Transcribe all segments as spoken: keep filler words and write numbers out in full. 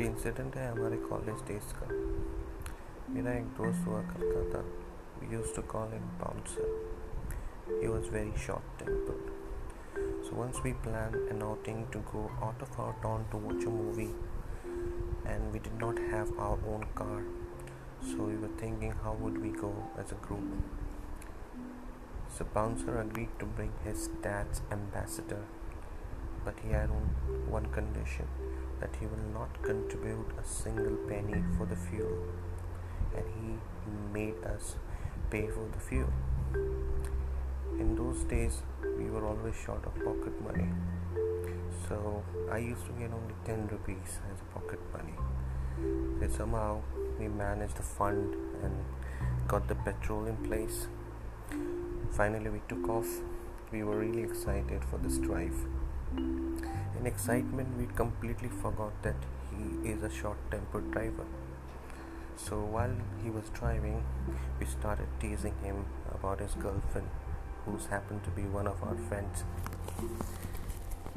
ये इंसिडेंट है हमारे कॉलेज डेज का। मेरा एक दोस्त हुआ करता था, we used to call him bouncer. He was very short tempered. So once we plan an outing to go out of our town to watch a movie and we did not have our own car, so we were thinking how would we go as a group. So bouncer agreed to bring his dad's ambassador, but he had one condition, that he will not contribute a single penny for the fuel, and he made us pay for the fuel. In those days, we were always short of pocket money, so I used to get only ten rupees as pocket money. So somehow we managed the fund and got the petrol in place. Finally, we took off. We were really excited for this drive. In excitement, we completely forgot that he is a short-tempered driver. So while he was driving, we started teasing him about his girlfriend, who's happened to be one of our friends.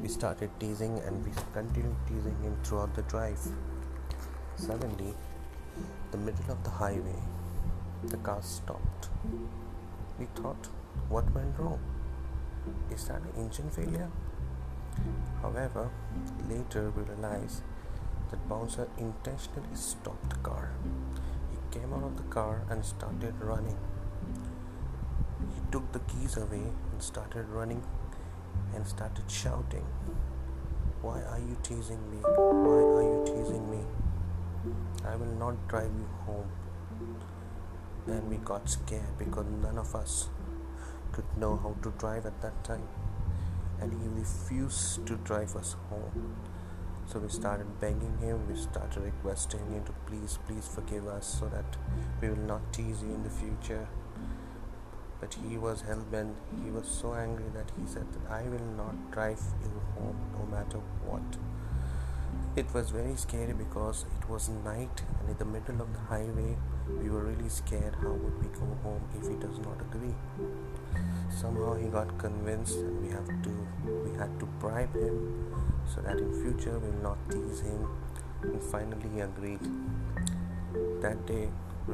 We started teasing and we continued teasing him throughout the drive. Suddenly, the middle of the highway, the car stopped. We thought, what went wrong? Is that an engine failure? However, later we realized that Bouncer intentionally stopped the car. He came out of the car and started running. He took the keys away and started running and started shouting, "Why are you teasing me? Why are you teasing me? I will not drive you home." Then we got scared because none of us could know how to drive at that time. And he refused to drive us home. So we started begging him, we started requesting him to please, please forgive us so that we will not tease you in the future. But he was hell-bent. He was so angry that he said that I will not drive you home no matter what. It was very scary because it was night and in the middle of the highway we were really scared how would we go home if he does not agree. Somehow he got convinced and we have to we had to bribe him so that in future we will not tease him, and finally he agreed. That day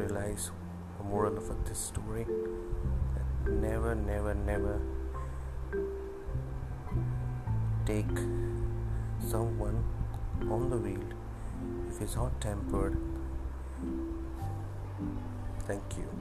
realized the moral of this story, that never never never take someone on the wheel if he's hot tempered. Thank you.